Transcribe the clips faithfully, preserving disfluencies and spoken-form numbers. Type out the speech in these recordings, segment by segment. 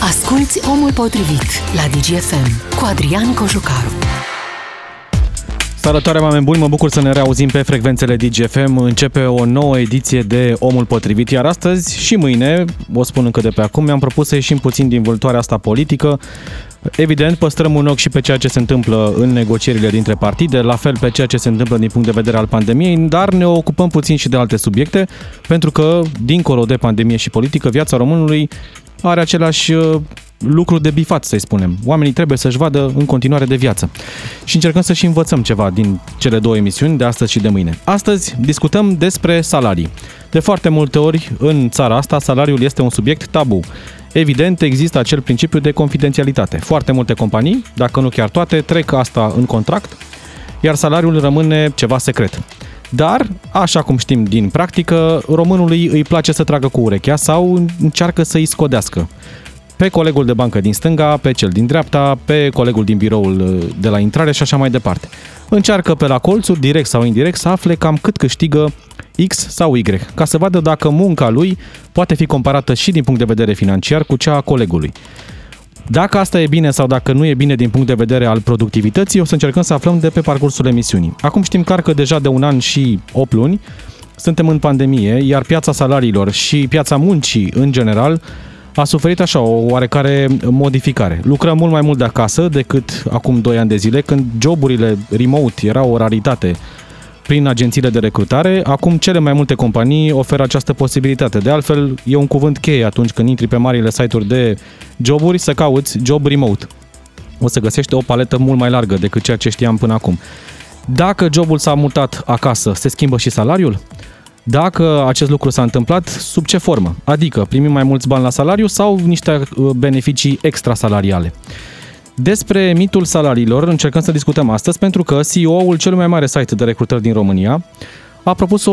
Asculți Omul Potrivit la Digi F M cu Adrian Cojocaru. Salutare, oameni buni! Mă bucur să ne reauzim pe frecvențele Digi F M. Începe o nouă ediție de Omul Potrivit, iar astăzi și mâine, o spun încă de pe acum, mi-am propus să ieșim puțin din vâltoarea asta politică. Evident, păstrăm un ochi și pe ceea ce se întâmplă în negocierile dintre partide, la fel pe ceea ce se întâmplă din punct de vedere al pandemiei, dar ne ocupăm puțin și de alte subiecte, pentru că, dincolo de pandemie și politică, viața românului are același lucru de bifat, să-i spunem. Oamenii trebuie să-și vadă în continuare de viață. Și încercăm să și învățăm ceva din cele două emisiuni, de astăzi și de mâine. Astăzi discutăm despre salarii. De foarte multe ori în țara asta, salariul este un subiect tabu. Evident, există acel principiu de confidențialitate. Foarte multe companii, dacă nu chiar toate, trec asta în contract, iar salariul rămâne ceva secret. Dar, așa cum știm din practică, românului îi place să tragă cu urechea sau încearcă să-i scodească. Pe colegul de bancă din stânga, pe cel din dreapta, pe colegul din biroul de la intrare și așa mai departe. Încearcă pe la colțuri, direct sau indirect, să afle cam cât câștigă X sau Y, ca să vadă dacă munca lui poate fi comparată și din punct de vedere financiar cu cea a colegului. Dacă asta e bine sau dacă nu e bine din punct de vedere al productivității, o să încercăm să aflăm de pe parcursul emisiunii. Acum știm clar că deja de un an și opt luni suntem în pandemie, iar piața salariilor și piața muncii în general a suferit așa o oarecare modificare. Lucrăm mult mai mult de acasă decât acum doi ani de zile, când joburile remote erau o raritate prin agențiile de recrutare. Acum cele mai multe companii oferă această posibilitate. De altfel, e un cuvânt cheie atunci când intri pe marile site-uri de joburi să cauți job remote. O să găsești o paletă mult mai largă decât ceea ce știam până acum. Dacă jobul s-a mutat acasă, se schimbă și salariul? Dacă acest lucru s-a întâmplat, sub ce formă? Adică primim mai mulți bani la salariu sau niște beneficii extrasalariale? Despre mitul salariilor încercăm să discutăm astăzi, pentru că C E O-ul cel mai mare site de recrutări din România a propus o,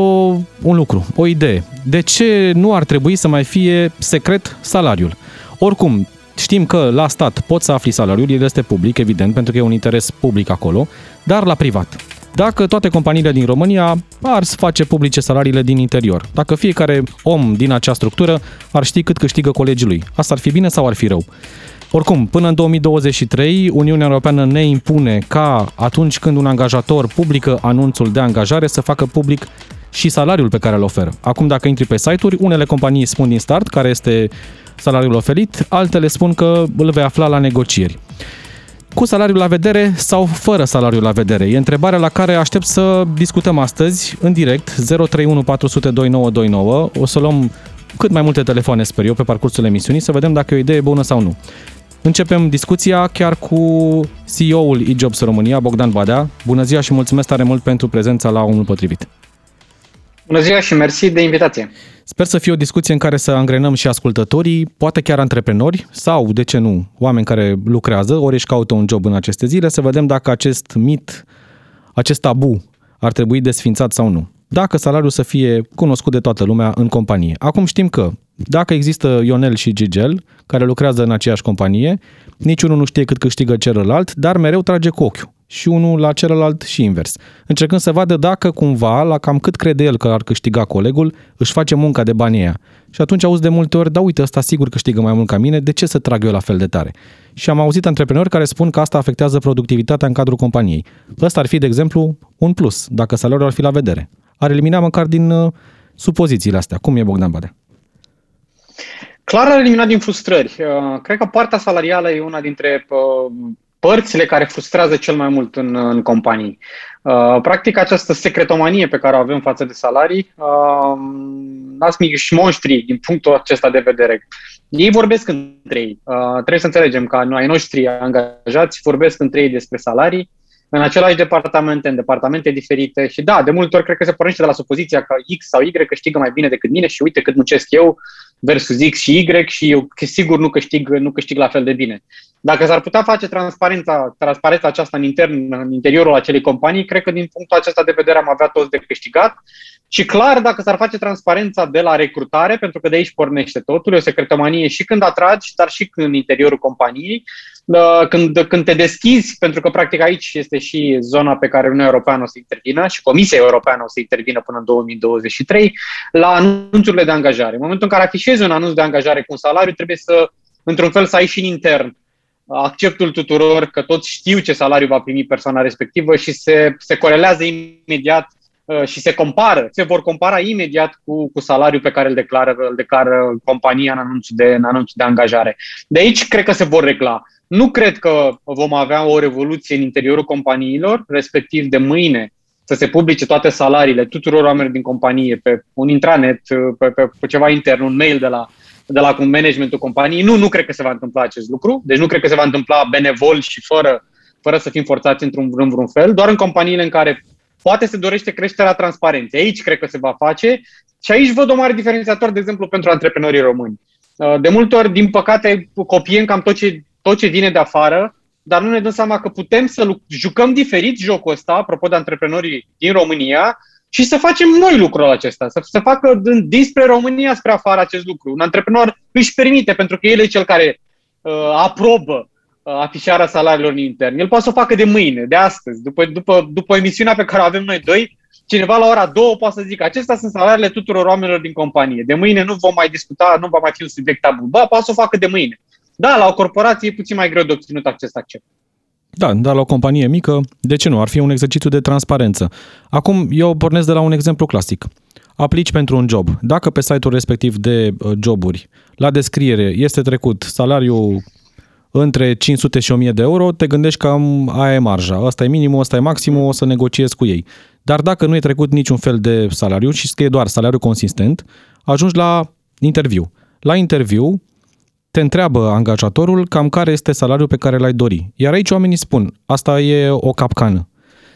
un lucru, o idee. De ce nu ar trebui să mai fie secret salariul? Oricum, știm că la stat poți să afli salariul, el este public, evident, pentru că e un interes public acolo, dar la privat. Dacă toate companiile din România ar face publice salariile din interior, dacă fiecare om din acea structură ar ști cât câștigă colegii lui, asta ar fi bine sau ar fi rău? Oricum, până în două mii douăzeci și trei, Uniunea Europeană ne impune ca atunci când un angajator publică anunțul de angajare să facă public și salariul pe care îl oferă. Acum, dacă intri pe site-uri, unele companii spun din start care este salariul oferit, altele spun că îl vei afla la negocieri. Cu salariul la vedere sau fără salariul la vedere? E întrebarea la care aștept să discutăm astăzi în direct. Zero trei unu patru zero zero doi nouă doi nouă. O să luăm cât mai multe telefoane, sper eu, pe parcursul emisiunii, să vedem dacă e o idee bună sau nu. Începem discuția chiar cu C E O-ul e-Jobs România, Bogdan Badea. Bună ziua și mulțumesc tare mult pentru prezența la Omul Potrivit. Bună ziua și mersi de invitație. Sper să fie o discuție în care să angrenăm și ascultătorii, poate chiar antreprenori sau, de ce nu, oameni care lucrează, ori își caută un job în aceste zile, să vedem dacă acest mit, acest tabu ar trebui desfințat sau nu. Dacă salariul să fie cunoscut de toată lumea în companie. Acum știm că dacă există Ionel și Gigel, care lucrează în aceeași companie, niciunul nu știe cât câștigă celălalt, dar mereu trage cu ochiul. Și unul la celălalt și invers. Încercând să vadă dacă cumva, la cam cât crede el că ar câștiga colegul, își face munca de banii aia. Și atunci auzi de multe ori, da uite, ăsta sigur câștigă mai mult ca mine, de ce să trag eu la fel de tare? Și am auzit antreprenori care spun că asta afectează productivitatea în cadrul companiei. Ăsta ar fi, de exemplu, un plus, dacă salariul ar fi la vedere. Ar elimina măcar din uh, supozițiile astea. Cum e, Bogdan Badea? Clar ar elimina din frustrări. Uh, cred că partea salarială e una dintre uh, părțile care frustrează cel mai mult în, în companii. Uh, practic, această secretomanie pe care o avem față de salarii, uh, las mici și monștri din punctul acesta de vedere. Ei vorbesc între ei. Uh, trebuie să înțelegem că noi, noștri angajați, vorbesc între ei despre salarii, în același departamente, în departamente diferite și da, de multe ori cred că se pornește de la supoziția că X sau Y câștigă mai bine decât mine și uite cât muncesc eu versus X și Y și eu sigur nu câștig, nu câștig la fel de bine. Dacă s-ar putea face transparența, transparența aceasta în, intern, în interiorul acelei companii, cred că din punctul acesta de vedere am avea toți de câștigat și clar dacă s-ar face transparența de la recrutare, pentru că de aici pornește totul, e o secretomanie și când atragi, dar și în interiorul companiei, Când, când te deschizi, pentru că practic aici este și zona pe care Uniunea Europeană o să intervină și Comisia Europeană o să intervină până în două mii douăzeci și trei, la anunțurile de angajare. În momentul în care afișezi un anunț de angajare cu un salariu, trebuie să într-un fel să ai și în intern acceptul tuturor că toți știu ce salariu va primi persoana respectivă și se, se corelează imediat și se compară, se vor compara imediat cu, cu salariul pe care îl declară, îl declară compania în anunțul, de, în anunțul de angajare. De aici cred că se vor regla. Nu cred că vom avea o revoluție în interiorul companiilor, respectiv de mâine să se publice toate salariile tuturor oamenilor din companie pe un intranet, pe, pe, pe ceva intern, un mail de la, de la managementul companiei. Nu, nu cred că se va întâmpla acest lucru. Deci nu cred că se va întâmpla benevol și fără, fără să fim forțați într-un vreun, vreun fel, doar în companiile în care poate se dorește creșterea transparenței. Aici cred că se va face și aici văd o mare diferențiator, de exemplu, pentru antreprenorii români. De multe ori, din păcate, copiem cam tot ce, tot ce vine de afară, dar nu ne dăm seama că putem să jucăm diferit jocul ăsta, apropo de antreprenorii din România, și să facem noi lucrul acesta, să se facă dinspre România spre afară acest lucru. Un antreprenor își permite, pentru că el e cel care uh, aprobă afișarea salariilor în intern. El poate să o facă de mâine, de astăzi, după, după, după emisiunea pe care o avem noi doi, cineva la ora două poate să zică, acestea sunt salariile tuturor oamenilor din companie. De mâine nu vom mai discuta, nu va mai fi un subiect tabu. Ba, poate să o facă de mâine. Da, la o corporație e puțin mai greu de obținut acest accept. Da, dar la o companie mică, de ce nu? Ar fi un exercițiu de transparență. Acum, eu pornesc de la un exemplu clasic. Aplici pentru un job. Dacă pe site-ul respectiv de joburi, la descriere, este trecut salariul între cinci sute și o mie de euro, te gândești că aia e marja. Asta e minimul, asta e maximul, o să negociez cu ei. Dar dacă nu e trecut niciun fel de salariu și că e doar salariu consistent, ajungi la interviu. La interviu te întreabă angajatorul cam care este salariul pe care l-ai dori. Iar aici oamenii spun, asta e o capcană.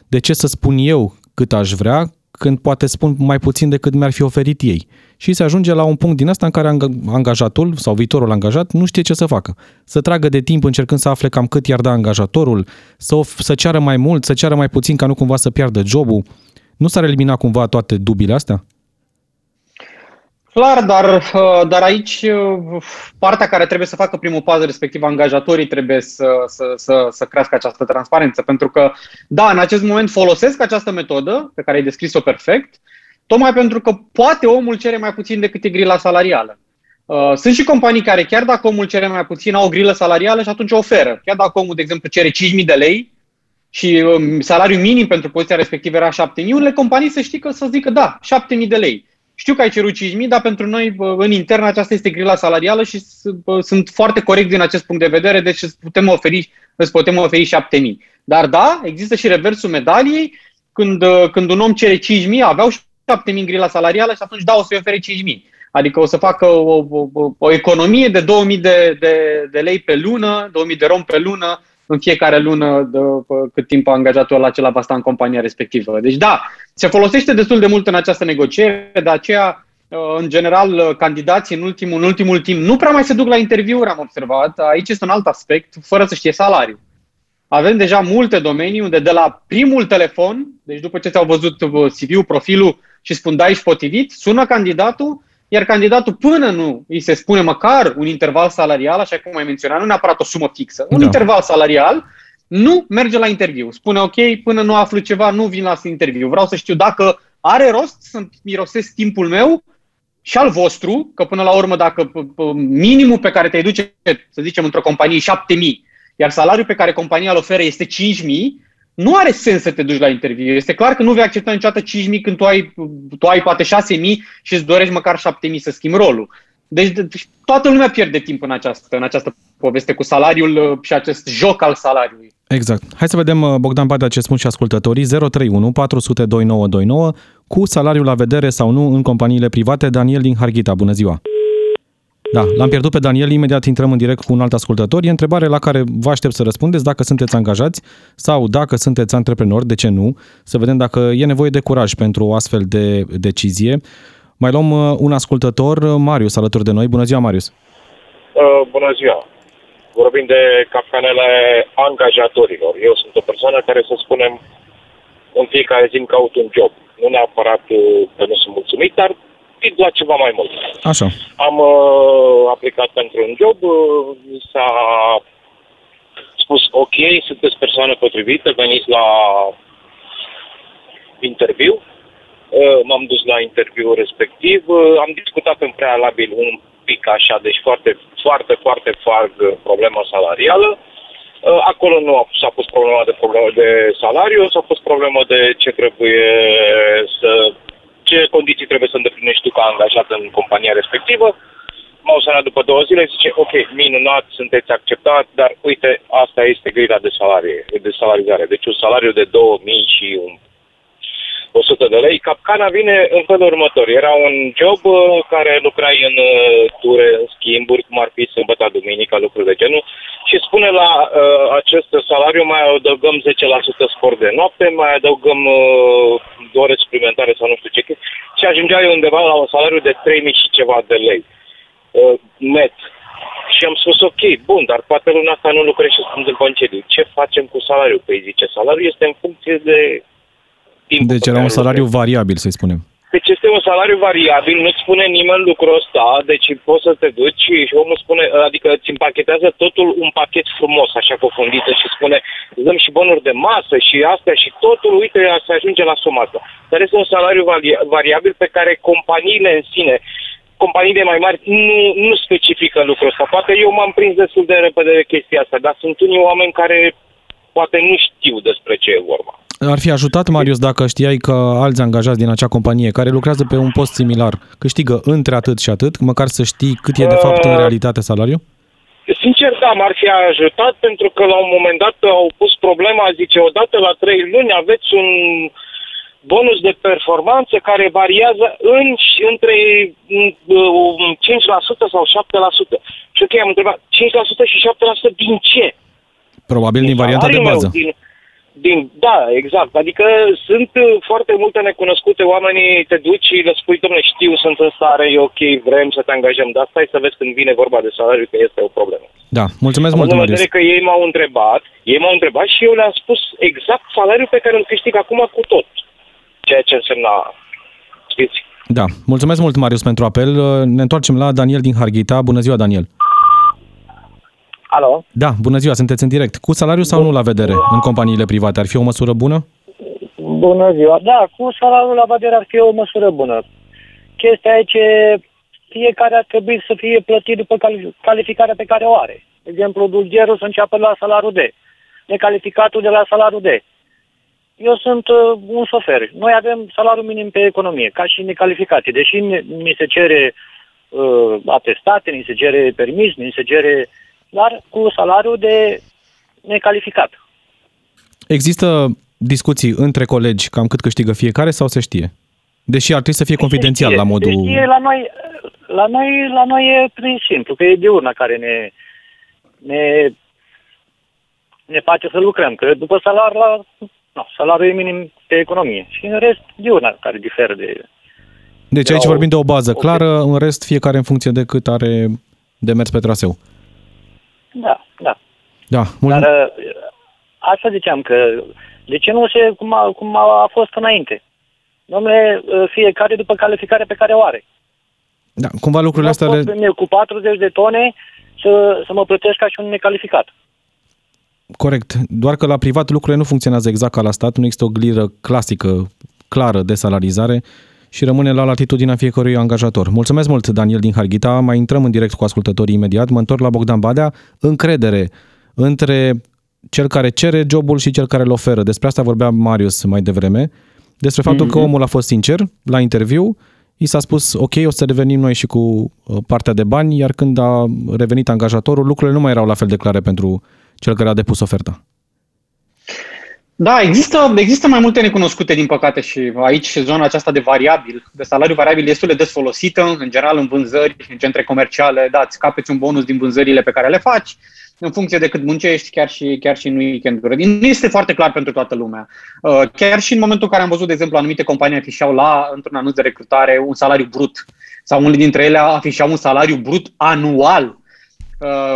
De ce să spun eu cât aș vrea, când poate spun mai puțin decât mi-ar fi oferit ei? Și se ajunge la un punct din asta în care angajatul sau viitorul angajat nu știe ce să facă. Să tragă de timp încercând să afle cam cât i-ar da angajatorul, să, of- să ceară mai mult, să ceară mai puțin ca nu cumva să piardă jobul. Nu s-ar elimina cumva toate dubiile astea? Clar, dar, dar aici partea care trebuie să facă primul pas, respectiv angajatorii, trebuie să, să, să, să crească această transparență. Pentru că, da, în acest moment folosesc această metodă, pe care ai descris-o perfect, tocmai pentru că poate omul cere mai puțin decât e grila salarială. Sunt și companii care, chiar dacă omul cere mai puțin, au o grilă salarială și atunci oferă. Chiar dacă omul, de exemplu, cere cinci mii de lei și salariul minim pentru poziția respectivă era șapte mii, unele companii să știe că să zică, da, șapte mii de lei. Știu că ai cerut cinci mii, dar pentru noi, în intern, aceasta este grila salarială și sunt foarte corect din acest punct de vedere, deci îți putem oferi, îți putem oferi șapte mii. Dar da, există și reversul medaliei, când, când un om cere cinci mii, aveau șapte mii în grila salarială și atunci da, o să-i ofere cinci mii. Adică o să facă o, o, o economie de două mii de, de, de lei pe lună, două mii de rom pe lună, în fiecare lună de, cât timp angajatul acela va sta în compania respectivă. Deci da, se folosește destul de mult în această negociere, de aceea, în general, candidații în ultimul, în ultimul timp nu prea mai se duc la interviuri, am observat. Aici este un alt aspect, fără să știe salariul. Avem deja multe domenii unde de la primul telefon, deci după ce ți-au văzut C V-ul, profilul și spun da, ești potrivit, sună candidatul, iar candidatul până nu îi se spune măcar un interval salarial, așa cum ai menționat, nu neapărat o sumă fixă, un da. interval salarial, nu merge la interviu. Spune ok, până nu aflu ceva, nu vin la interviu. Vreau să știu dacă are rost să-mi mirosesc timpul meu și al vostru, că până la urmă dacă minimul pe care te duce, să zicem, într-o companie e șapte mii, iar salariul pe care compania îl oferă este cinci mii, nu are sens să te duci la interviu. Este clar că nu vei accepta niciodată cinci mii când tu ai, tu ai poate șase mii și îți dorești măcar șapte mii să schimbi rolul. Deci toată lumea pierde timp în această, în această poveste cu salariul și acest joc al salariului. Exact. Hai să vedem, Bogdan Badea, ce spun și ascultătorii. zero trei unu patru zero zero doi nouă doi nouă cu salariul la vedere sau nu în companiile private. Daniel din Harghita, bună ziua! Da, l-am pierdut pe Daniel, imediat intrăm în direct cu un alt ascultător. E întrebare la care vă aștept să răspundeți dacă sunteți angajați sau dacă sunteți antreprenori, de ce nu? Să vedem dacă e nevoie de curaj pentru o astfel de decizie. Mai luăm un ascultător, Marius, alături de noi. Bună ziua, Marius! Uh, bună ziua! Vorbim de capcanele angajatorilor. Eu sunt o persoană care, să spunem, în fiecare zi îmi caut un job. Nu neapărat că nu sunt mulțumit, dar la ceva mai mult. Așa. Am uh, aplicat pentru un job, uh, s-a spus, ok, sunteți persoană potrivită, veniți la interviu. Uh, m-am dus la interviu respectiv, uh, am discutat în prealabil un pic așa, deci foarte, foarte, foarte far problema salarială. Acolo nu s-a pus problema de, problema de salariu, s-a pus problema de ce trebuie să, ce condiții trebuie să îndeplinești tu ca angajat în compania respectivă. M-au sunat după două zile și zice, ok, minunat, sunteți acceptat, dar uite, asta este grila de salarie, de salarizare. Deci un salariu de două mii și o sută de lei. Capcana vine în felul următor. Era un job care lucrai în ture, în schimburi, cum ar fi sâmbăta, duminica, lucruri de genul. Și spune la uh, acest salariu mai adăugăm zece la sută sport de noapte, mai adăugăm uh, ore suplimentare sau nu știu ce. Și ajungeai undeva la un salariu de trei mii și ceva de lei. Net. Și am spus, ok, bun, dar poate luna asta nu lucrez și sunt în concediu. Ce facem cu salariul? Păi zice, salariul este în funcție de timp. Deci era un salariu lucrez. variabil, să-i spunem. Deci este un salariu variabil, nu-ți spune nimeni lucrul ăsta, deci poți să te duci și omul spune, adică îți împachetează totul un pachet frumos, așa cofundită și spune, dăm și bonuri de masă și astea și totul, uite, se ajunge la suma asta. Dar este un salariu variabil pe care companiile în sine, companiile mai mari nu, nu specifică lucrul ăsta. Poate eu m-am prins destul de repede de chestia asta, dar sunt unii oameni care poate nu știu despre ce e vorba. Ar fi ajutat, Marius, dacă știai că alți angajați din acea companie care lucrează pe un post similar câștigă între atât și atât, măcar să știi cât e de fapt în realitate salariul? Sincer, da, m-ar fi ajutat pentru că la un moment dat au pus problema, zice, odată la trei luni aveți un bonus de performanță care variază în, între cinci la sută sau șapte la sută. Și ok, am întrebat, cinci la sută și șapte la sută din ce? Probabil din, din varianta de bază. Meu, din, din, da, exact. Adică sunt foarte multe necunoscute, oamenii te duci și le spui, dom'le, știu, sunt în stare, e ok, vrem să te angajăm, dar stai să vezi când vine vorba de salariu că este o problemă. Da, mulțumesc mult, Marius. În vedere că ei m-au întrebat, ei m-au întrebat și eu le-am spus exact salariul pe care îl câștig acum cu tot. Ceea ce însemna, știți? Da. Mulțumesc mult, Marius, pentru apel. Ne întoarcem la Daniel din Harghita. Bună ziua, Daniel! Alo? Da, bună ziua, sunteți în direct. Cu salariu sau nu la vedere în companiile private? Ar fi o măsură bună? Bună ziua! Da, cu salariul la vedere ar fi o măsură bună. Chestia e ce fiecare ar trebui să fie plătit după calificarea pe care o are. De exemplu, dulgherul să înceapă la salariul D, necalificatul de la salariul D. Eu sunt uh, un sofer. Noi avem salariul minim pe economie, ca și necalificații. Deși ni se cere uh, atestate, ni se cere permis, ni se cere... Dar cu salariul de necalificat. Există discuții între colegi cam cât câștigă fiecare sau se știe? Deși ar trebui să fie se confidențial se la modul... Se știe, la noi, la noi, la noi e prin simplu, că e diurna care ne... ne, ne face să lucrăm. Că după salariul la... No, salariul e minim pe economie și în rest diurna care diferă de... Deci de aici o... vorbim de o bază clară, în rest fiecare în funcție de cât are de mers pe traseu. Da, da. Da, mult... Dar asta ziceam că de ce nu se cum a, cum a fost înainte? Dom'le, fiecare după calificarea pe care o are. Da, cumva lucrurile astea... Le... Mie, cu patruzeci de tone să, să mă plătesc ca și un necalificat. Corect. Doar că la privat lucrurile nu funcționează exact ca la stat, nu există o gliră clasică, clară de salarizare și rămâne la latitudinea fiecărui angajator. Mulțumesc mult, Daniel din Harghita. Mai intrăm în direct cu ascultătorii imediat. Mă întorc la Bogdan Badea. Încredere între cel care cere jobul și cel care îl oferă. Despre asta vorbea Marius mai devreme. Despre faptul mm-hmm. că omul a fost sincer la interviu, i s-a spus, ok, o să revenim noi și cu partea de bani, iar când a revenit angajatorul, lucrurile nu mai erau la fel de clare pentru cel care a depus oferta. Da, există, există mai multe necunoscute, din păcate, și aici zona aceasta de variabil, de salariu variabil, este destul de des folosită, în general în vânzări, în centre comerciale, da, îți capeți un bonus din vânzările pe care le faci, în funcție de cât muncești, chiar și, chiar și în weekend-uri. Nu este foarte clar pentru toată lumea. Chiar și în momentul în care am văzut, de exemplu, anumite companii afișau la, într-un anunț de recrutare, un salariu brut, sau unii dintre ele afișau un salariu brut anual.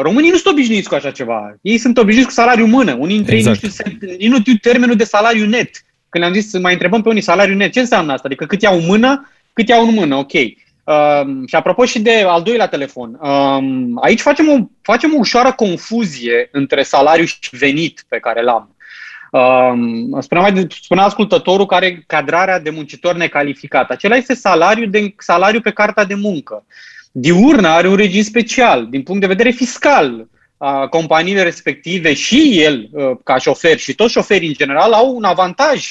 Românii nu sunt obișnuiți cu așa ceva. Ei sunt obișnuiți cu salariul mână. Unii dintre exact. ei nu știu, nu știu termenul de salariu net. Când am zis, mai întrebăm pe unii salariu net, ce înseamnă asta? Adică cât iau în mână, cât iau în mână, ok. Um, și apropo și de al doilea telefon, um, aici facem o, facem o ușoară confuzie între salariu și venit pe care l-am. Um, spunea, mai, spunea ascultătorul care are cadrarea de muncitor necalificat. Acela este salariu, de, salariu pe cartea de muncă. diurna are un regim special din punct de vedere fiscal. Companiile respective și el ca șofer și toți șoferii în general au un avantaj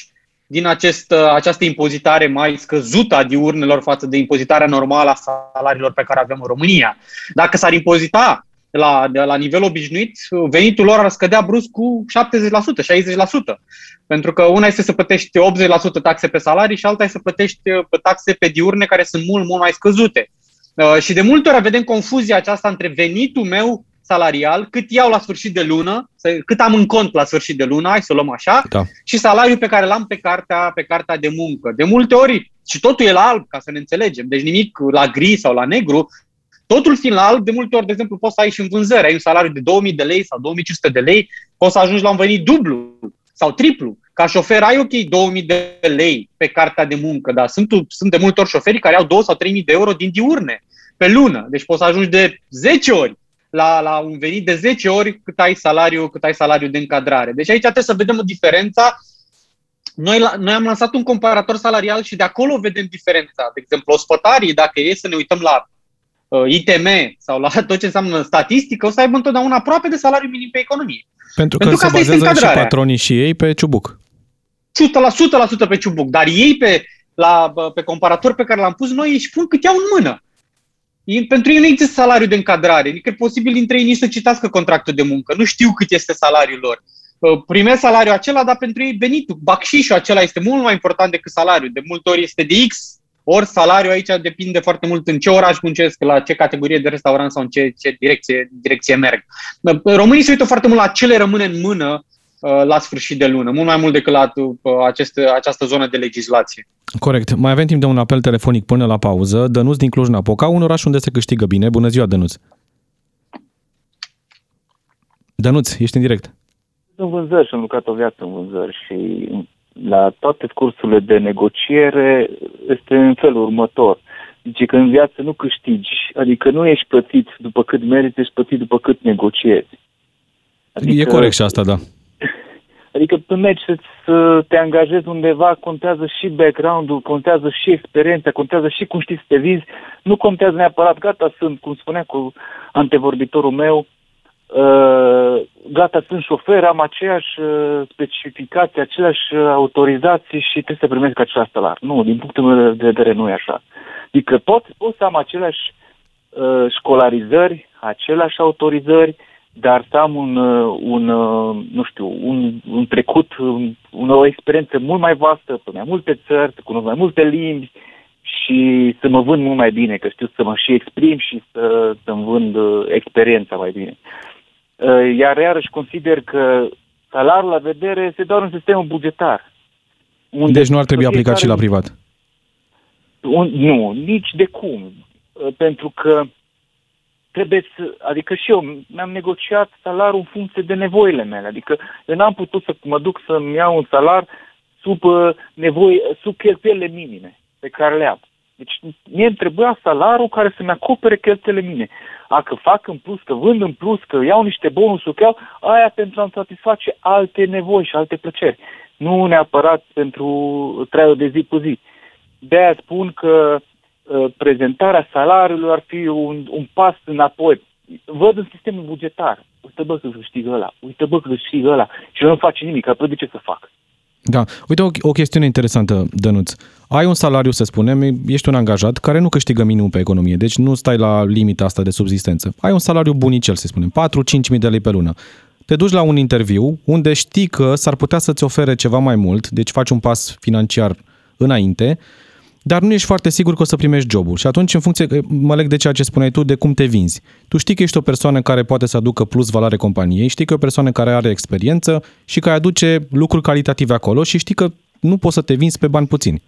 din acest, această impozitare mai scăzută a diurnelor față de impozitarea normală a salariilor pe care avem în România. Dacă s-ar impozita la, la nivel obișnuit, venitul lor ar scădea brusc cu șaptezeci la sută, șaizeci la sută. Pentru că una este să plătești optzeci la sută taxe pe salarii și alta este să plătești taxe pe diurne care sunt mult, mult mai scăzute. Și de multe ori vedem confuzia aceasta între venitul meu salarial, cât iau la sfârșit de lună, cât am în cont la sfârșit de lună, hai să o luăm așa, da, și salariul pe care l-am pe cartea, pe cartea de muncă. De multe ori, și totul e la alb, ca să ne înțelegem, deci nimic la gri sau la negru, totul fiind la alb, de multe ori, de exemplu, poți să ai și în vânzări, ai un salariu de două mii de lei sau două mii cinci sute de lei, poți să ajungi la un venit dublu sau triplu. Ca șofer ai, ok, două mii de lei pe cartea de muncă, dar sunt, sunt de multe ori șoferi care au două sau trei mii de euro din diurne pe lună, deci poți să ajungi de zece ori. La, la un venit de zece ori cât ai salariu, cât ai salariu de încadrare. Deci aici trebuie să vedem diferența. Noi, la, noi am lansat un comparator salarial și de acolo vedem diferența. De exemplu, ospătarii, dacă e să ne uităm la uh, I T M sau la tot ce înseamnă statistică, o să aibă întotdeauna aproape de salariul minim pe economie. Pentru că, Pentru că se bazează și patronii și ei pe ciubuc. o sută la sută pe ciubuc, dar ei pe, la, pe comparator pe care l-am pus noi își pun cât iau în mână. Pentru ei nu există salariu de încadrare. Adică posibil dintre ei nici să citească contractul de muncă. Nu știu cât este salariul lor. Primesc salariul acela, dar pentru ei venitul, bacșișul acela este mult mai important decât salariul. De multe ori este de X, ori salariul aici depinde foarte mult în ce oraș muncesc, la ce categorie de restaurant sau în ce, ce direcție, direcție merg. Românii se uită foarte mult la ce le rămâne în mână la sfârșit de lună, mult mai mult decât la aceste, această zonă de legislație. Corect. Mai avem timp de un apel telefonic până la pauză. Dănuț din Cluj-Napoca, un oraș unde se câștigă bine. Bună ziua, Dănuț! Dănuț, ești în direct. Sunt vânzări și am lucrat o viață în vânzări și la toate cursurile de negociere este în felul următor. Zice că în viață nu câștigi, adică nu ești plătit după cât meriți, ești plătit după cât negociezi. Adică... E corect și asta, da. Adică tu mergi să te angajezi undeva, contează și background-ul, contează și experiența, contează și cum știi să te vizi, nu contează neapărat, gata sunt, cum spunea cu antevorbitorul meu, uh, gata sunt șofer, am aceeași specificații, aceleași autorizații și trebuie să primesc același salar. Nu, din punctul meu de vedere nu e așa. Adică pot, pot să am aceleași uh, școlarizări, aceleași autorizări, dar să am un, un, nu știu, un, un trecut, un, o experiență mult mai vastă, pe mai multe țări, cu mai multe limbi și să mă vând mult mai bine, că știu să mă și exprim și să, să-mi vând experiența mai bine. Iar iarăși consider că salariul la vedere se dă în sistemul bugetar. Unde deci nu ar trebui aplicat și la privat? Un, nu, nici de cum. Pentru că trebuie să, adică și eu mi-am negociat salariul în funcție de nevoile mele, adică eu n-am putut să mă duc să-mi iau un salar sub, uh, nevoie, sub cheltuielile minime pe care le am. Deci mie îmi trebuia salarul care să-mi acopere cheltuielile minime. A, că fac în plus, că vând în plus, că iau niște bonusuri, că iau aia pentru a-mi satisface alte nevoi și alte plăceri. Nu neapărat pentru traiul de zi cu zi. De-aia spun că prezentarea salariilor ar fi un, un pas înapoi. Văd în sistemul bugetar. Uite bă că câștigă ăla, uite bă că câștigă ăla și eu nu fac nimic, apoi de ce să fac? Da, uite o, o chestiune interesantă, Dănuț. Ai un salariu, să spunem, ești un angajat care nu câștigă minimum pe economie, deci nu stai la limita asta de subzistență. Ai un salariu bunicel, să spunem, patru-cinci mii de lei pe lună. Te duci la un interviu unde știi că s-ar putea să-ți ofere ceva mai mult, deci faci un pas financiar înainte, dar nu ești foarte sigur că o să primești jobul. Și atunci, în funcție, mă leg de ceea ce spuneai tu, de cum te vinzi. Tu știi că ești o persoană care poate să aducă plus valoare companiei, știi că e o persoană care are experiență și că aduce lucruri calitative acolo și știi că nu poți să te vinzi pe bani puțini.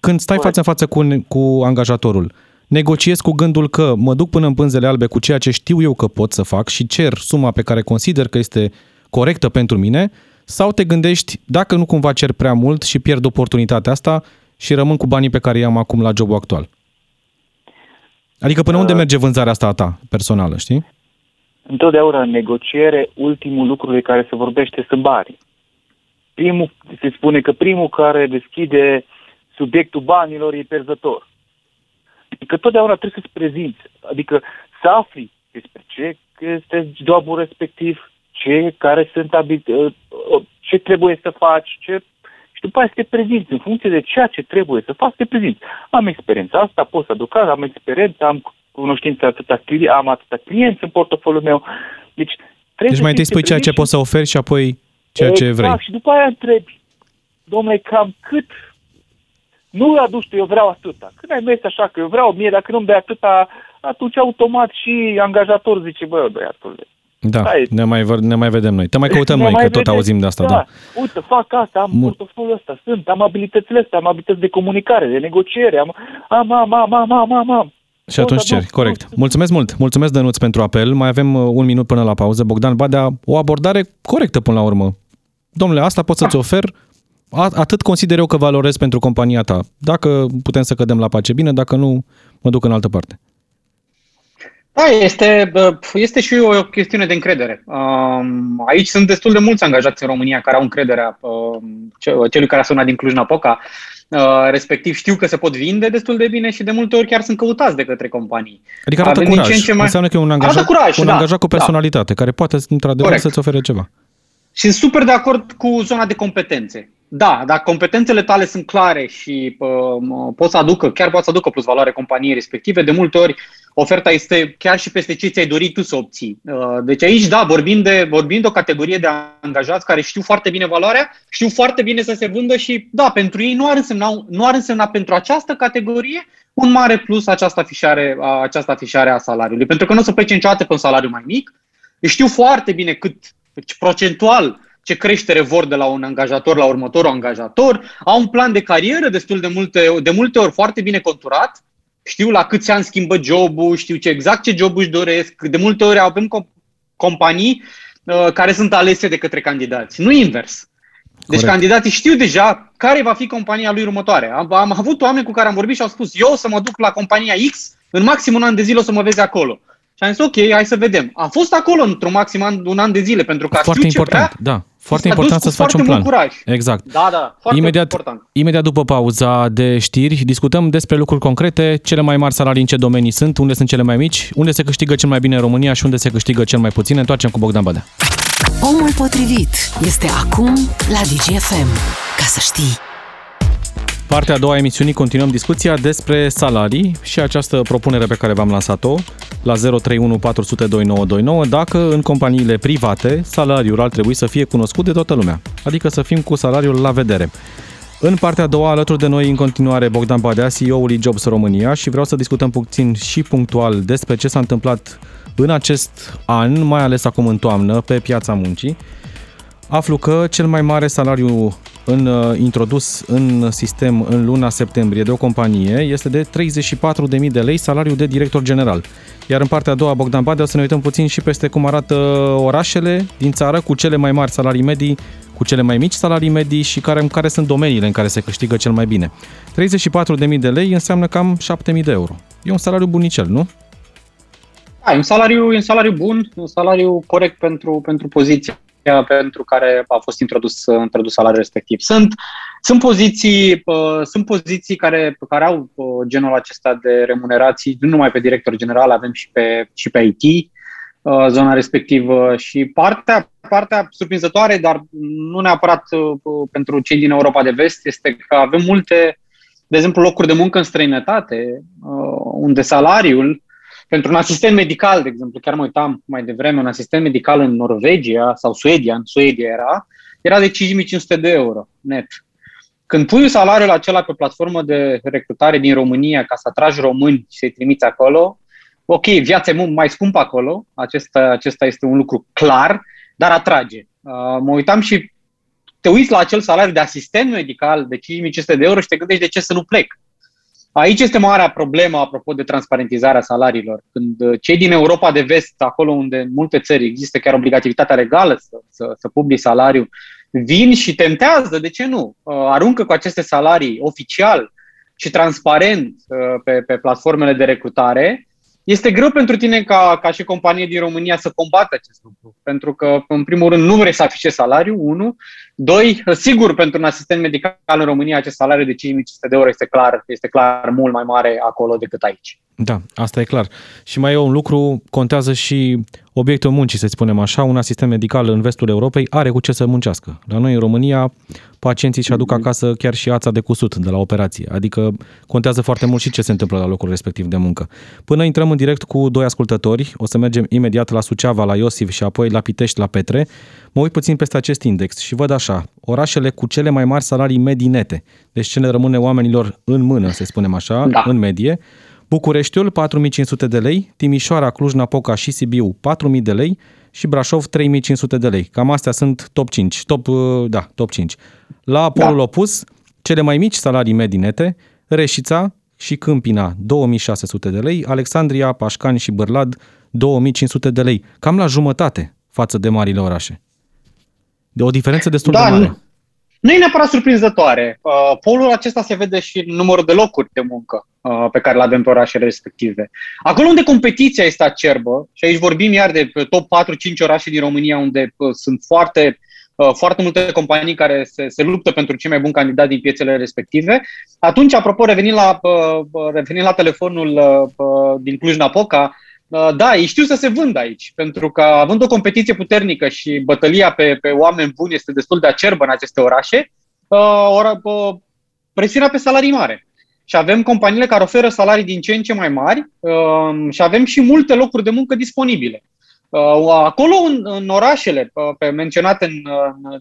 Când stai față în față cu, cu angajatorul, negociezi cu gândul că mă duc până în pânzele albe cu ceea ce știu eu că pot să fac și cer suma pe care consider că este corectă pentru mine, sau te gândești, dacă nu cumva cer prea mult și pierd oportunitatea asta, și rămân cu banii pe care i-am acum la jobul actual. Adică până unde merge vânzarea asta a ta, personală, știi? Întotdeauna în negociere, ultimul lucru de care se vorbește sunt banii. Primul, se spune că primul care deschide subiectul banilor e pierzător. Adică totdeauna trebuie să-ți prezinți, adică să afli despre ce este jobul respectiv, ce, care sunt abilități, ce trebuie să faci, ce... și după aceea să te prezinți, în funcție de ceea ce trebuie să faci, te prezinți. Am experiența asta, pot să aduc, am experiență, am cunoștință, atâta, am atâta clienți în portofoliul meu. Deci, deci mai întâi spui ceea ce poți să oferi și apoi ceea exact, ce vrei. Exact, și după aia întrebi, domnule, cam cât... Nu aduci tu, eu vreau atâta. Când ai mers așa, că eu vreau mie, dacă nu-mi dai atâta, atunci automat și angajator zice, bă, băiatule. Da, ne mai, ne mai vedem noi. Te mai căutăm noi, că tot auzim de asta, da. da. Uite, fac asta, am portofoliul ăsta, sunt, am abilitățile astea, am abilități de comunicare, de negociere, am, am, am, am, am, am, am, am. Și atunci ceri, corect. Mulțumesc mult, mulțumesc Dănuț pentru apel. Mai avem un minut până la pauză. Bogdan Badea, o abordare corectă până la urmă. Domnule, asta pot să-ți ofer... Atât consider eu că valorez pentru compania ta. Dacă putem să cădem la pace, bine, dacă nu, mă duc în altă parte. Da, este, este și o chestiune de încredere. Aici sunt destul de mulți angajați în România care au încrederea celui care a sunat din Cluj-Napoca, respectiv știu că se pot vinde destul de bine și de multe ori chiar sunt căutați de către companii. Adică arată Avem curaj. În ce mai... Înseamnă că e un angajat, curaj, un da, angajat cu personalitate, da. Care poate, într-adevăr, corect. Să-ți ofere ceva. Și sunt super de acord cu zona de competențe. Da, dacă competențele tale sunt clare și uh, poți să aducă, chiar poți să aducă plus valoare companiei respective, de multe ori oferta este chiar și peste ce ți-ai dorit tu să obții. Uh, deci aici, da, vorbim de, vorbim de o categorie de angajați care știu foarte bine valoarea, știu foarte bine să se vândă și, da, pentru ei nu ar însemna, nu ar însemna pentru această categorie un mare plus această afișare, această afișare a salariului. Pentru că nu o să plece niciodată pe un salariu mai mic, știu foarte bine cât procentual ce creștere vor de la un angajator la următorul angajator, au un plan de carieră destul de multe, de multe ori foarte bine conturat, știu la câți ani schimbă jobul, știu ce exact ce job își doresc, de multe ori avem companii uh, care sunt alese de către candidați, nu invers. Deci corect. Candidații știu deja care va fi compania lui următoare. Am, am avut oameni cu care am vorbit și au spus, eu o să mă duc la compania X, în maxim un an de zile o să mă vezi acolo. Și am zis, ok, hai să vedem. Am fost acolo într-un maxim an, un an de zile, pentru că foarte știu ce important, vrea, da. Foarte important să-ți faci un plan. Curaj. Exact. Da, da, foarte imediat, important. Imediat după pauza de știri, discutăm despre lucruri concrete, cele mai mari salarii în ce domenii sunt, unde sunt cele mai mici, unde se câștigă cel mai bine în România și unde se câștigă cel mai puțin. Ne întoarcem cu Bogdan Badea. Omul potrivit este acum la Digi F M. Ca să știi. Partea a doua a emisiunii continuăm discuția despre salarii și această propunere pe care v-am lansat-o la zero trei unu patru zero zero doi nouă doi nouă, dacă în companiile private salariul ar trebui să fie cunoscut de toată lumea, adică să fim cu salariul la vedere. În partea a doua, alături de noi în continuare Bogdan Badea, C E O-ul e-Jobs România și vreau să discutăm puțin și punctual despre ce s-a întâmplat în acest an, mai ales acum în toamnă, pe piața muncii. Aflu că cel mai mare salariu în, introdus în sistem în luna septembrie de o companie este de treizeci și patru de mii de lei salariu de director general. Iar în partea a doua, Bogdan Badea, o să ne uităm puțin și peste cum arată orașele din țară cu cele mai mari salarii medii, cu cele mai mici salarii medii și care, în care sunt domeniile în care se câștigă cel mai bine. treizeci și patru de mii de lei înseamnă cam șapte mii de euro. E un salariu bunicel, nu? Da, e un salariu, e un salariu bun, un salariu corect pentru, pentru poziție. Pentru care a fost introdus, introdus salariul respectiv. Sunt, sunt poziții, uh, sunt poziții care, care au uh, genul acesta de remunerații, nu numai pe director general, avem și pe, și pe I T, uh, zona respectivă și partea, partea surprinzătoare, dar nu neapărat uh, pentru cei din Europa de Vest, este că avem multe, de exemplu, locuri de muncă în străinătate, uh, unde salariul pentru un asistent medical, de exemplu, chiar mă uitam mai devreme, un asistent medical în Norvegia sau Suedia, în Suedia era, era de cinci mii cinci sute de euro net. Când pui salariul acela pe platformă de recrutare din România ca să atragi români și să-i trimiți acolo, ok, viața e mai scumpă acolo, acesta, acesta este un lucru clar, dar atrage. Uh, mă uitam și te uiți la acel salariu de asistent medical de cinci mii cinci sute de euro și te gândești de ce să nu plec. Aici este marea problemă, apropo de transparentizarea salariilor. Când cei din Europa de Vest, acolo unde în multe țări există chiar obligativitatea legală să, să, să publici salariul, vin și tentează, de ce nu? Aruncă cu aceste salarii oficial și transparent pe, pe platformele de recrutare Este greu pentru tine ca, ca și companie din România să combată acest lucru, pentru că, în primul rând, nu vrei să afișezi salariul, unu. Doi, sigur, pentru un asistent medical în România, acest salariu de cinci mii cinci sute de euro este clar, este clar mult mai mare acolo decât aici. Da, asta e clar. Și mai e un lucru, contează și obiectul muncii, să spunem așa. Un asistent medical în vestul Europei are cu ce să muncească. La noi, în România, pacienții își aduc acasă chiar și ața de cusut de la operație. Adică contează foarte mult și ce se întâmplă la locul respectiv de muncă. Până intrăm în direct cu doi ascultători, o să mergem imediat la Suceava, la Iosif și apoi la Pitești, la Petre. Mă uit puțin peste acest index și văd așa, orașele cu cele mai mari salarii medii nete, deci ce le rămâne oamenilor în mână, să spunem așa, da, în medie. Bucureștiul, patru mii cinci sute de lei, Timișoara, Cluj-Napoca și Sibiu, patru mii de lei și Brașov, trei mii cinci sute de lei. Cam astea sunt top cinci. Top, da, top cinci. La polul da. opus, cele mai mici salarii medii nete, Reșița și Câmpina, două mii șase sute de lei, Alexandria, Pașcani și Bârlad, două mii cinci sute de lei. Cam la jumătate față de marile orașe. De o diferență destul da, de mare. Nu, nu e neapărat surprinzătoare. Uh, polul acesta se vede și în numărul de locuri de muncă uh, pe care le avem pe orașele respective. Acolo unde competiția este acerbă, și aici vorbim iar de top patru-cinci orașe din România, unde uh, sunt foarte, uh, foarte multe companii care se, se luptă pentru cei mai buni candidați din piețele respective, atunci, apropo, revenind la, uh, revenind la telefonul uh, din Cluj-Napoca, da, ei știu să se vândă aici, pentru că având o competiție puternică și bătălia pe, pe oameni buni este destul de acerbă în aceste orașe, ora, presiunea pe salarii mare. Și avem companiile care oferă salarii din ce în ce mai mari și avem și multe locuri de muncă disponibile. Acolo, în, în orașele pe menționate, în,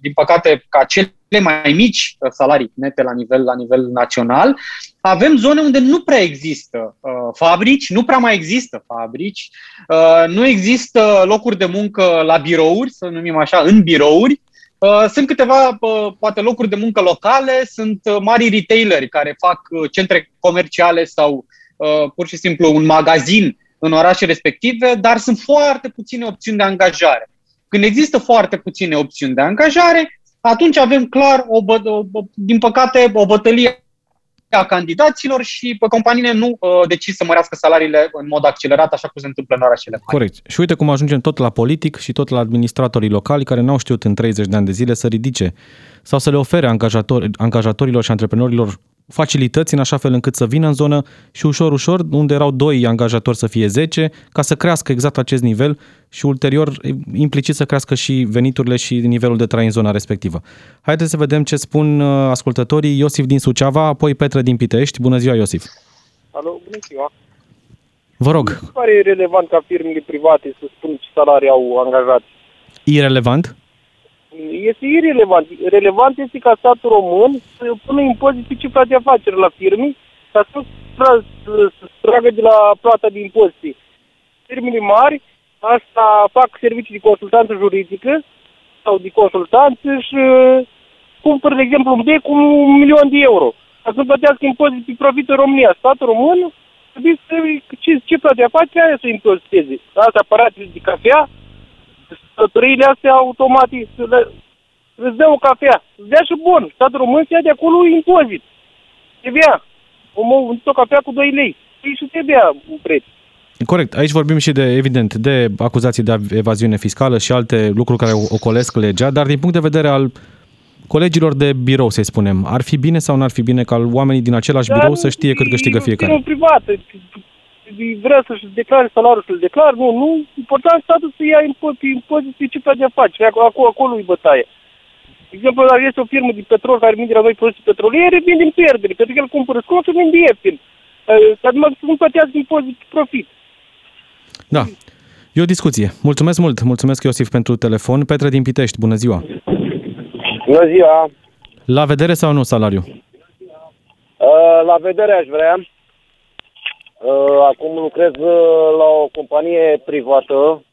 din păcate, ca cele mai mici salarii nete la nivel, la nivel național, avem zone unde nu prea există uh, fabrici, nu prea mai există fabrici, uh, nu există locuri de muncă la birouri, să numim așa, în birouri. Uh, sunt câteva, uh, poate, locuri de muncă locale, sunt uh, mari retaileri care fac uh, centre comerciale sau uh, pur și simplu un magazin în orașe respective, dar sunt foarte puține opțiuni de angajare. Când există foarte puține opțiuni de angajare, atunci avem clar, o bă- o, din păcate, o bătălie a candidaților și companiile nu uh, decid să mărească salariile în mod accelerat, așa cum se întâmplă în orașele mari. Corect. Și uite cum ajungem tot la politic și tot la administratorii locali care n-au știut în treizeci de ani de zile să ridice sau să le ofere angajator, angajatorilor și antreprenorilor facilități în așa fel încât să vină în zonă și ușor, ușor, unde erau doi angajatori să fie zece, ca să crească exact acest nivel și ulterior implicit să crească și veniturile și nivelul de trai în zona respectivă. Haideți să vedem ce spun ascultătorii. Iosif din Suceava, apoi Petre din Pitești. Bună ziua, Iosif! Alo, bună ziua! Vă rog! Nu pare relevant ca firmele private să spun ce salarii au angajați? Irelevant? Este irelevant. Relevant este ca statul român să pună impozit pe cifra de afaceri la firme, ca să se tragă de la plata de impozite. Firmele mari, asta fac servicii de consultanță juridică sau de consultanță și cumpăr, de exemplu, un bec cu un milion de euro. Ca să plătească impozit pe profit în România, statul român trebuie să cifra de afaceri aia să impoziteze. Asta aparatele de cafea, sătăriile astea automate, îți dea o cafea, îți dea și bun, statul român se ia de acolo impozit. T V A, omul o cafea cu doi lei, e și T V A un preț. Corect, aici vorbim și de, evident, de acuzații de evaziune fiscală și alte lucruri care ocolesc legea, dar din punct de vedere al colegilor de birou, să spunem, ar fi bine sau n-ar fi bine ca oamenii din același dar birou să știe cât câștigă fiecare? Privat. Vrea să-și declare salariul, să-l declare, nu, nu. Important statul să ia impozit pe cifra de afaceri, acolo, acolo e bătaie. De exemplu, dacă este o firmă de petrol care vinde la noi produse petroliere, vinde în pierdere, pentru că el cumpără scos, vinde ieftin. Dar nu plătează impozit pe profit. Da, e o discuție. Mulțumesc mult, mulțumesc Iosif pentru telefon. Petre din Pitești, bună ziua! Bună ziua! La vedere sau nu salariu? La vedere aș vrea. Acum lucrez la o companie privată.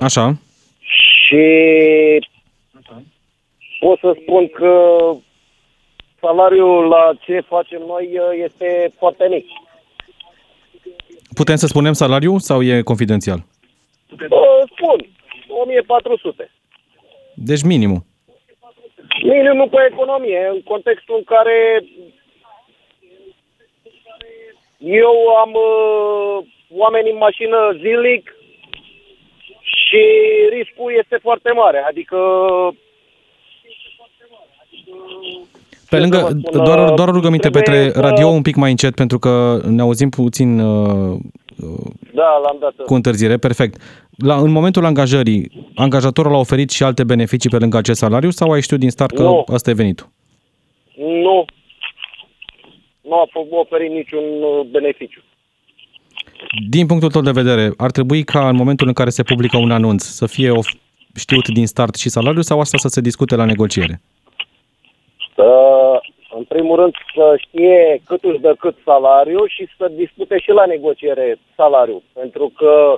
Așa. Și pot să spun că salariul la ce facem noi este foarte mic. Putem să spunem salariul sau e confidențial? Spun, o mie patru sute. Deci minimul. Minimul pe economie, în contextul în care Eu am uh, oameni în mașină zilnic și riscul este foarte mare. Adică... Pe lângă, doar, doar rugăminte, Petre, să... radio un pic mai încet, pentru că ne auzim puțin uh, da, l-am dat. Cu întârziere. Perfect. La, în momentul angajării, angajatorul a oferit și alte beneficii pe lângă acest salariu sau ai știut din start că nu. Asta e venitul? Nu. Nu a oferit niciun beneficiu. Din punctul tău de vedere, ar trebui ca în momentul în care se publică un anunț să fie of- știut din start și salariul sau asta să se discute la negociere? Să, în primul rând, să știe cât își dă cât salariu și să discute și la negociere salariul. Pentru că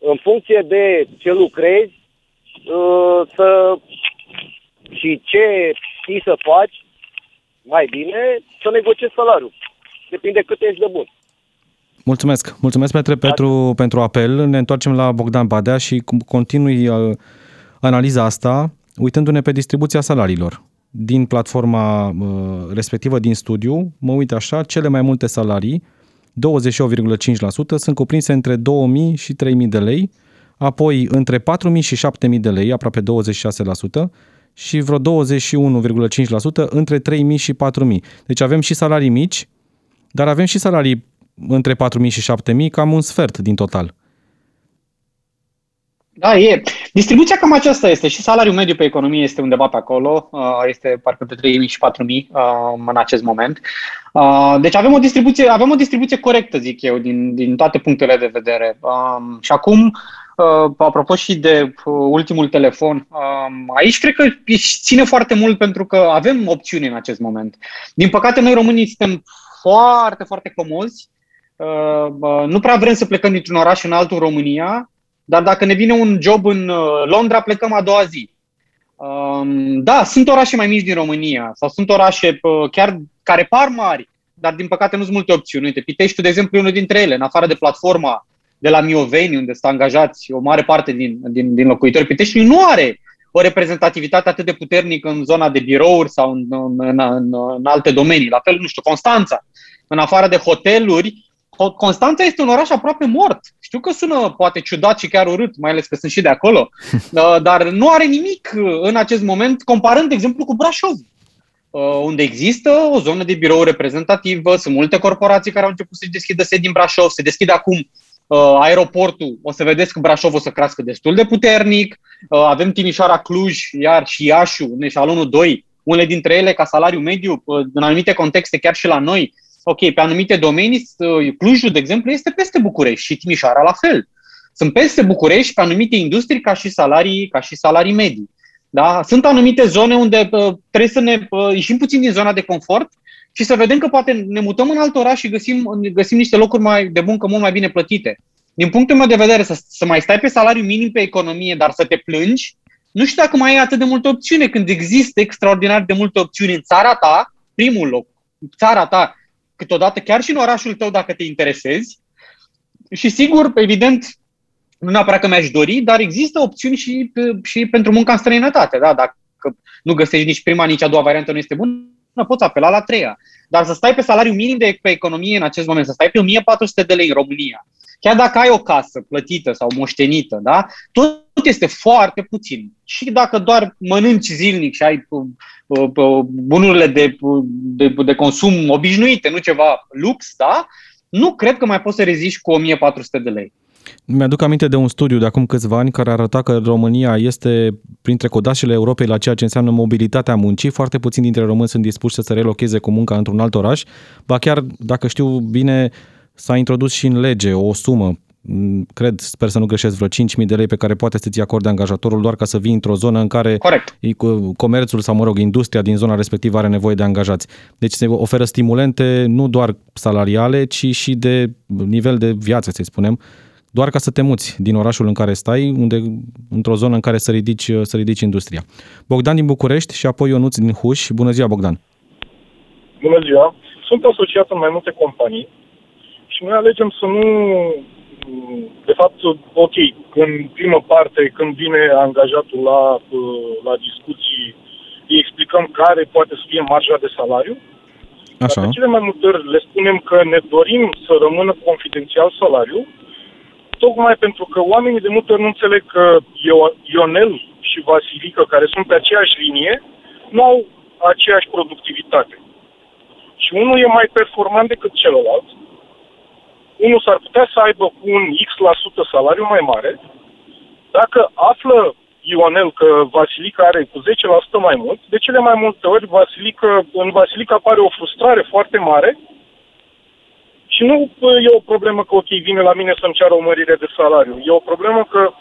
în funcție de ce lucrezi să, și ce știi să faci, mai bine să negociezi salariul. Depinde cât ești de bun. Mulțumesc. Mulțumesc, Petre, pentru, pentru apel. Ne întoarcem la Bogdan Badea și continui analiza asta uitându-ne pe distribuția salariilor. Din platforma uh, respectivă, din studiu, mă uit așa, cele mai multe salarii, douăzeci și opt virgulă cinci la sută, sunt cuprinse între două mii și trei mii de lei, apoi între patru mii și șapte mii de lei, aproape douăzeci și șase la sută, și vreo douăzeci și unu virgulă cinci la sută între trei mii și patru mii. Deci avem și salarii mici, dar avem și salarii între patru mii și șapte mii, cam un sfert din total. Da, e. Distribuția cam aceasta este și salariul mediu pe economie este undeva pe acolo, este parcă între trei mii și patru mii în acest moment. Deci avem o distribuție, avem o distribuție corectă, zic eu, din, din toate punctele de vedere. Și acum, apropo și de ultimul telefon, aici cred că ține foarte mult pentru că avem opțiuni în acest moment. Din păcate, noi românii suntem foarte, foarte comozi, nu prea vrem să plecăm dintr-un oraș în altul, România. Dar dacă ne vine un job în Londra, plecăm a doua zi. Da, sunt orașe mai mici din România sau sunt orașe chiar care par mari, dar din păcate nu sunt multe opțiuni. Uite, Piteștiul, de exemplu, e unul dintre ele, în afară de platforma de la Mioveni, unde sunt angajați o mare parte din, din, din locuitorii Piteștiului, nu are o reprezentativitate atât de puternică în zona de birouri sau în, în, în, în alte domenii. La fel, nu știu, Constanța, în afară de hoteluri, Constanța este un oraș aproape mort. Știu că sună poate ciudat și chiar urât, mai ales că sunt și de acolo, dar nu are nimic în acest moment, comparând, de exemplu, cu Brașov, unde există o zonă de birou reprezentativă, sunt multe corporații care au început să-și deschidă sedii în Brașov, se deschide acum aeroportul, o să vedeți că Brașov o să crească destul de puternic, avem Timișoara, Cluj, iar și Iașu, în eșalonul doi, unele dintre ele ca salariu mediu, în anumite contexte, chiar și la noi. Ok, pe anumite domenii, Clujul, de exemplu, este peste București și Timișoara la fel. Sunt peste București pe anumite industrii ca și salarii, ca și salarii medii. Da? Sunt anumite zone unde uh, trebuie să ne uh, ieșim puțin din zona de confort și să vedem că poate ne mutăm în alt oraș și găsim, găsim niște locuri mai de muncă mult mai bine plătite. Din punctul meu de vedere, să, să mai stai pe salariu minim pe economie, dar să te plângi, nu știu dacă mai ai atât de multe opțiune când există extraordinar de multe opțiuni în țara ta, primul loc, țara ta, câteodată chiar și în orașul tău dacă te interesezi și sigur, evident, nu neapărat că mi-aș dori, dar există opțiuni și, și pentru munca în străinătate. Da? Dacă nu găsești nici prima, nici a doua variantă nu este bună, poți apela la a treia. Dar să stai pe salariu minim de pe economie în acest moment, să stai pe o mie patru sute de lei în România, chiar dacă ai o casă plătită sau moștenită, da? Tot este foarte puțin. Și dacă doar mănânci zilnic și ai bunurile de, de, de consum obișnuite, nu ceva lux, da? Nu cred că mai poți să reziști cu o mie patru sute de lei. Mi-aduc aminte de un studiu de acum câțiva ani care arăta că România este printre codașele Europei la ceea ce înseamnă mobilitatea muncii. Foarte puțini dintre români sunt dispuși să se relocheze cu munca într-un alt oraș. Ba chiar, dacă știu bine, s-a introdus și în lege o sumă, cred, sper să nu greșesc, vreo cinci mii de lei pe care poate să-ți acorde angajatorul doar ca să vii într-o zonă în care Corect. comerțul sau, mă rog, industria din zona respectivă are nevoie de angajați. Deci se oferă stimulente nu doar salariale, ci și de nivel de viață, să-i spunem, doar ca să te muți din orașul în care stai, unde, într-o zonă în care să ridici, să ridici industria. Bogdan din București și apoi Ionuț din Huș. Bună ziua, Bogdan! Bună ziua! Sunt asociat în mai multe companii și noi alegem să nu... De fapt, ok, în primă parte, când vine angajatul la, la discuții, îi explicăm care poate să fie marja de salariu. Așa. De cele mai multe ori le spunem că ne dorim să rămână confidențial salariul, tocmai pentru că oamenii de multe ori nu înțeleg că Ionel și Vasilica, care sunt pe aceeași linie, nu au aceeași productivitate. Și unul e mai performant decât celălalt, unul s-ar putea să aibă cu un X% salariu mai mare, dacă află Ionel că Vasilica are cu zece la sută mai mult, de cele mai multe ori Vasilica, în Vasilica apare o frustrare foarte mare și nu e o problemă că ok, vine la mine să-mi ceară o mărire de salariu, e o problemă că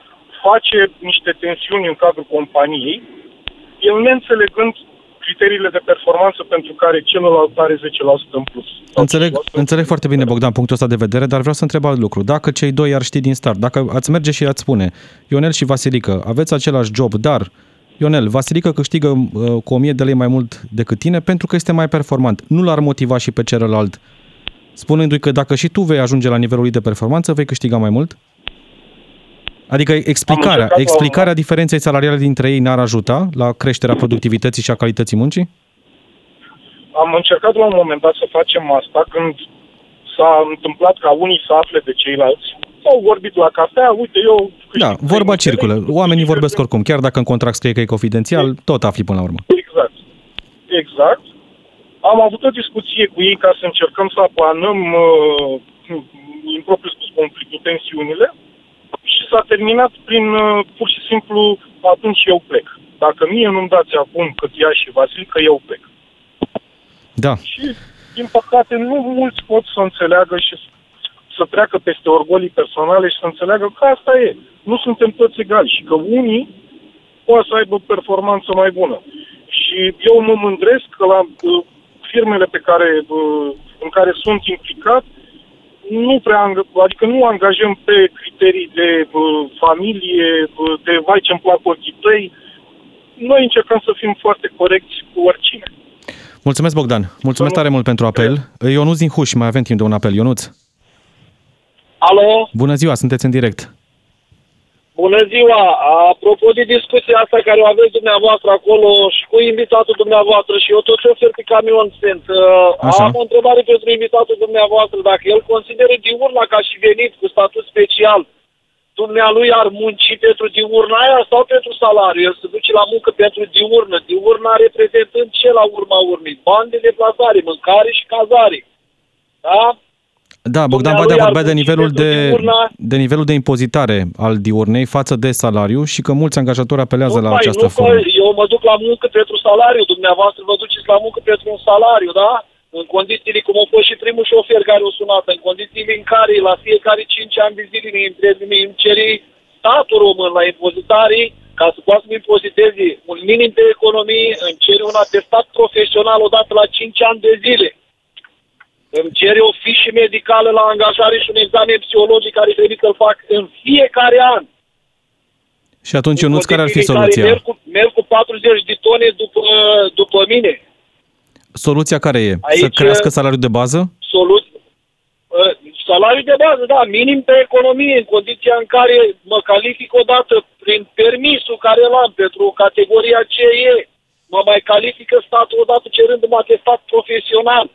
face niște tensiuni în cadrul companiei, el neînțelegând criteriile de performanță pentru care celălalt are zece la sută în plus. Înțeleg, înțeleg foarte bine, Bogdan, punctul ăsta de vedere, dar vreau să întreb alt lucru. Dacă cei doi ar ști din start, dacă ați merge și ați spune, Ionel și Vasilica, aveți același job, dar Ionel, Vasilica câștigă uh, cu o mie de lei mai mult decât tine pentru că este mai performant. Nu l-ar motiva și pe celălalt, spunându-i că dacă și tu vei ajunge la nivelul lui de performanță, vei câștiga mai mult? Adică explicarea, explicarea diferenței salariale dintre ei n-ar ajuta la creșterea productivității și a calității muncii? Am încercat la un moment dat să facem asta când s-a întâmplat ca unii să afle de ceilalți. Au vorbit la cafea, uite, eu... Da, vorba circulă. Oamenii vorbesc oricum. Chiar dacă în contract scrie că e confidențial, tot afli până la urmă. Exact. Exact. Am avut o discuție cu ei ca să încercăm să aplanăm, în propriu spus, conflictul, tensiunile. Și s-a terminat prin, pur și simplu, atunci eu plec. Dacă mie nu-mi dați acum cât ia și Vasilica, eu plec. Da. Și, din păcate, nu mulți pot să înțeleagă și să treacă peste orgolii personale și să înțeleagă că asta e. Nu suntem toți egali și că unii poate să aibă performanță mai bună. Și eu mă mândresc că la uh, firmele pe care, uh, în care sunt implicat, nu prea, adică nu angajăm pe criterii de uh, familie, de vai ce-mi plac ochii tăi. Noi încercăm să fim foarte corecți cu oricine. Mulțumesc, Bogdan. Mulțumesc tare mult pentru apel. Ionuț din Huș, mai avem timp de un apel. Ionuț. Alo? Bună ziua, sunteți în direct. Bună ziua. Apropo de discuția asta care o aveți dumneavoastră acolo și cu invitatul dumneavoastră și eu tot șofer pe camion sunt. Așa. Am o întrebare pentru invitatul dumneavoastră. Dacă el consideră diurna ca și venit cu statut special, dumnealui ar munci pentru diurna aia sau pentru salariu? El se duce la muncă pentru diurnă. Diurna reprezentând ce la urma urmii? Bani de deplasare, mâncare și cazare. Da? Da, Bogdan Badea vorbea de nivelul de, de nivelul de impozitare al diurnei față de salariu și că mulți angajatori apelează nu, la această nu, formă. Eu mă duc la muncă pentru salariu, dumneavoastră vă duceți la muncă pentru un salariu, da? În condițiile, cum a fost și primul șofer care o sunat, în condițiile în care la fiecare cinci ani de zile îmi cere statul român la impozitare, ca să poată să-mi impoziteze un minim de economie, îmi cere un atestat profesional odată la cinci ani de zile. Îmi cere o fișă medicală la angajare și un examen psihologic care trebuie să-l fac în fiecare an. Și atunci, Ionuț, care ar fi soluția? Merg cu, merg cu patruzeci de tone după, după mine. Soluția care e? Aici, să crească salariul de bază? Solu- salariul de bază, da, minim pe economie, în condiția în care mă calific odată prin permisul care l-am pentru categoria ce e. Mă mai califică statul odată cerându-mă atestat profesional.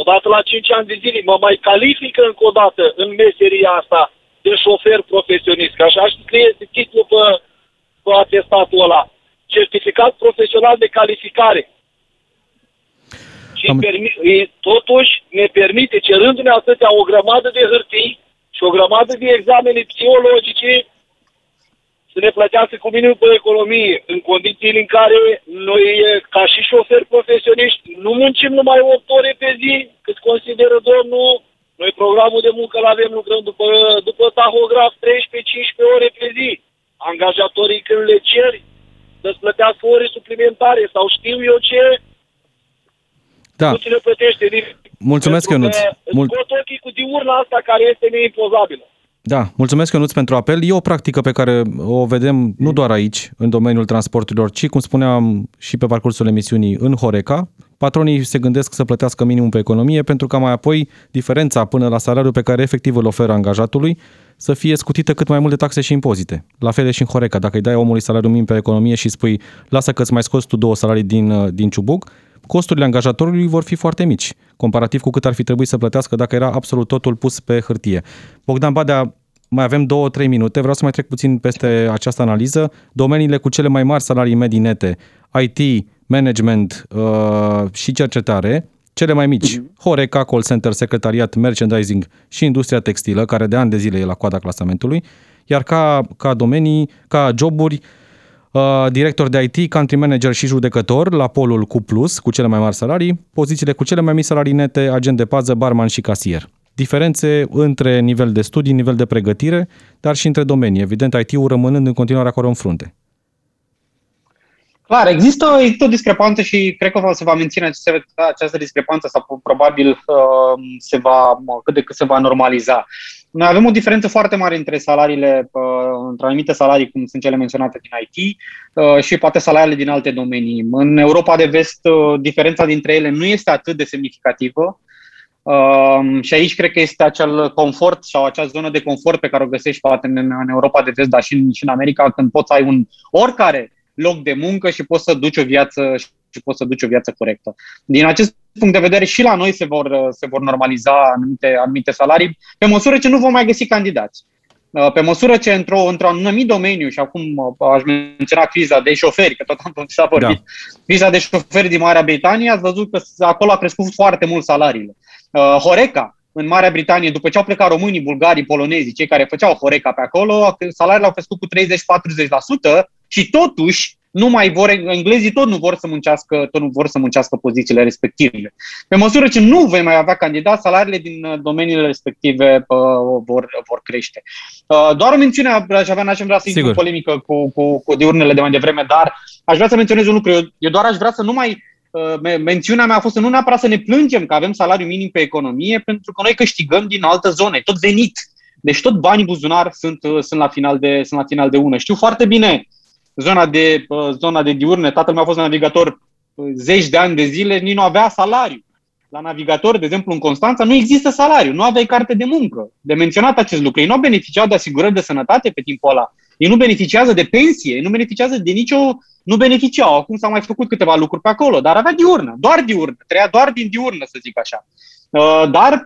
Odată la cinci ani de zile mă mai califică încă o dată în meseria asta de șofer profesionist, că așa scrie titlul pe, pe atestatul ăla. Certificat profesional de calificare. Și Am... permi- totuși ne permite, cerându-ne atâtea o grămadă de hârtii și o grămadă de examene psihologice, să ne plătească cu minim pe economie, în condițiile în care noi, ca și șoferi profesioniști, nu muncim numai opt ore pe zi, cât consideră domnul, noi programul de muncă l-avem, lucrăm după, după tahograf treisprezece cincisprezece ore pe zi. Angajatorii când le ceri să-ți plătească ore suplimentare sau știu eu ce, da. Nu ți le plătește nimic. Mulțumesc, Ionuț. Mul- scot ochii cu diurna asta care este neimpozabilă. Da, mulțumesc, Ionuț, pentru apel. E o practică pe care o vedem nu doar aici, în domeniul transporturilor, ci, cum spuneam și pe parcursul emisiunii, în Horeca. Patronii se gândesc să plătească minimum pe economie pentru ca mai apoi diferența până la salariul pe care efectiv îl oferă angajatului să fie scutită cât mai mult de taxe și impozite. La fel e și în Horeca. Dacă îi dai omului salariul minim pe economie și spui lasă că îți mai scoți tu două salarii din, din ciubuc, costurile angajatorului vor fi foarte mici, comparativ cu cât ar fi trebuit să plătească dacă era absolut totul pus pe hârtie. Bogdan Badea, mai avem două, trei minute, vreau să mai trec puțin peste această analiză. Domeniile cu cele mai mari salarii medii nete, I T, management uh, și cercetare. Cele mai mici, Horeca, call center, secretariat, merchandising și industria textilă, care de ani de zile e la coada clasamentului, iar ca, ca domenii, ca joburi, uh, director de I T, country manager și judecător, la polul cu plus, cu cele mai mari salarii, pozițiile cu cele mai mici salarii nete, agent de pază, barman și casier. Diferențe între nivel de studii, nivel de pregătire, dar și între domenii, evident I T-ul rămânând în continuare acolo în frunte. Clar, există, există o discrepanță și cred că se va menține aceste, această discrepanță sau probabil uh, se va, cât de cât se va normaliza. Noi avem o diferență foarte mare între salariile, uh, între anumite salarii, cum sunt cele menționate din I T uh, și poate salariile din alte domenii. În Europa de Vest, uh, diferența dintre ele nu este atât de semnificativă. Uh, și aici cred că este acel confort sau acea zonă de confort pe care o găsești poate în, în Europa de Vest, dar și în, și în America, când poți să ai un oricare loc de muncă și poți să duci o viață și poți să duci o viață corectă. Din acest punct de vedere și la noi se vor, se vor normaliza anumite, anumite salarii pe măsură ce nu vom mai găsi candidați. Pe măsură ce într-o, într-un anumit domeniu, și acum aș menționa criza de șoferi, că tot am s-a vorbit, da. Criza de șoferi din Marea Britanie, ați văzut că acolo a crescut foarte mult salariile. Horeca în Marea Britanie, după ce au plecat românii, bulgarii, polonezii, cei care făceau Horeca pe acolo, salariile au crescut cu treizeci-patruzeci la sută. Și totuși, nu mai vor, englezii tot nu vor să muncească, tot nu vor să muncească pozițiile respective. Pe măsură ce nu vei mai avea candidați, salariile din domeniile respective uh, vor, vor crește. Uh, doar o mențiune, aș avea, n-aș vrea să intru în polemică cu, cu, cu diurnele de mai devreme, dar aș vrea să menționez un lucru. Eu, eu doar aș vrea să nu mai... Uh, mențiunea mea a fost să nu neapărat să ne plângem că avem salariu minim pe economie, pentru că noi câștigăm din altă zonă, tot venit. Deci tot banii buzunar sunt, sunt, la final de, sunt la final de ună. Știu foarte bine Zona de, zona de diurne, tatăl meu a fost navigator zeci de ani de zile, nici nu avea salariu. La navigator, de exemplu, în Constanța, nu există salariu, nu aveai carte de muncă. De menționat acest lucru, ei nu au beneficiat de asigurări de sănătate pe timpul ăla, ei nu beneficiază de pensie, ei nu beneficiază de nicio... Nu beneficiau, acum s-au mai făcut câteva lucruri pe acolo, dar avea diurnă, doar diurnă, trăia doar din diurnă, să zic așa. Dar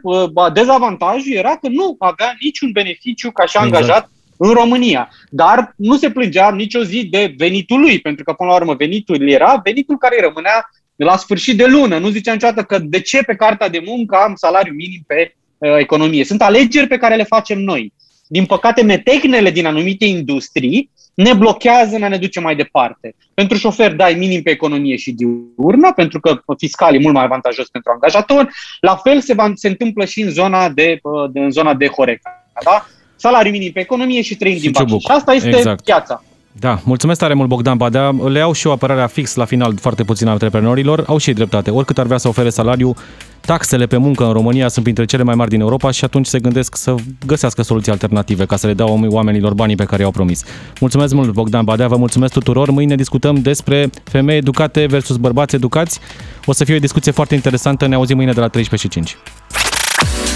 dezavantajul era că nu avea niciun beneficiu ca și angajat, exact, în România. Dar nu se plângea nicio zi de venitul lui, pentru că până la urmă venitul era venitul care rămânea la sfârșit de lună. Nu zicea niciodată că de ce pe cartea de muncă am salariu minim pe uh, economie. Sunt alegeri pe care le facem noi. Din păcate, metehnele din anumite industrii ne blochează în a ne duce mai departe. Pentru șofer dai minim pe economie și diurnă, pentru că fiscal e mult mai avantajos pentru angajator. La fel se, va, se întâmplă și în zona de, de, în zona de Horeca. Da? Salariul minim pe economie și trăim din bani. Și asta este exact piața. Da, mulțumesc tare mult, Bogdan Badea. Le au și o apărare fix la final foarte puțin antreprenorilor. Au și ei dreptate. Oricât ar vrea să ofere salariu, taxele pe muncă în România sunt printre cele mai mari din Europa și atunci se gândesc să găsească soluții alternative ca să le dea oamenilor banii pe care i-au promis. Mulțumesc mult, Bogdan Badea, vă mulțumesc tuturor. Mâine discutăm despre femei educate versus bărbați educați. O să fie o discuție foarte interesantă. Ne auzim mâine de la treisprezece și cinci.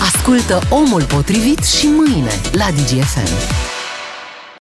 Ascultă Omul Potrivit și mâine la Digi F M.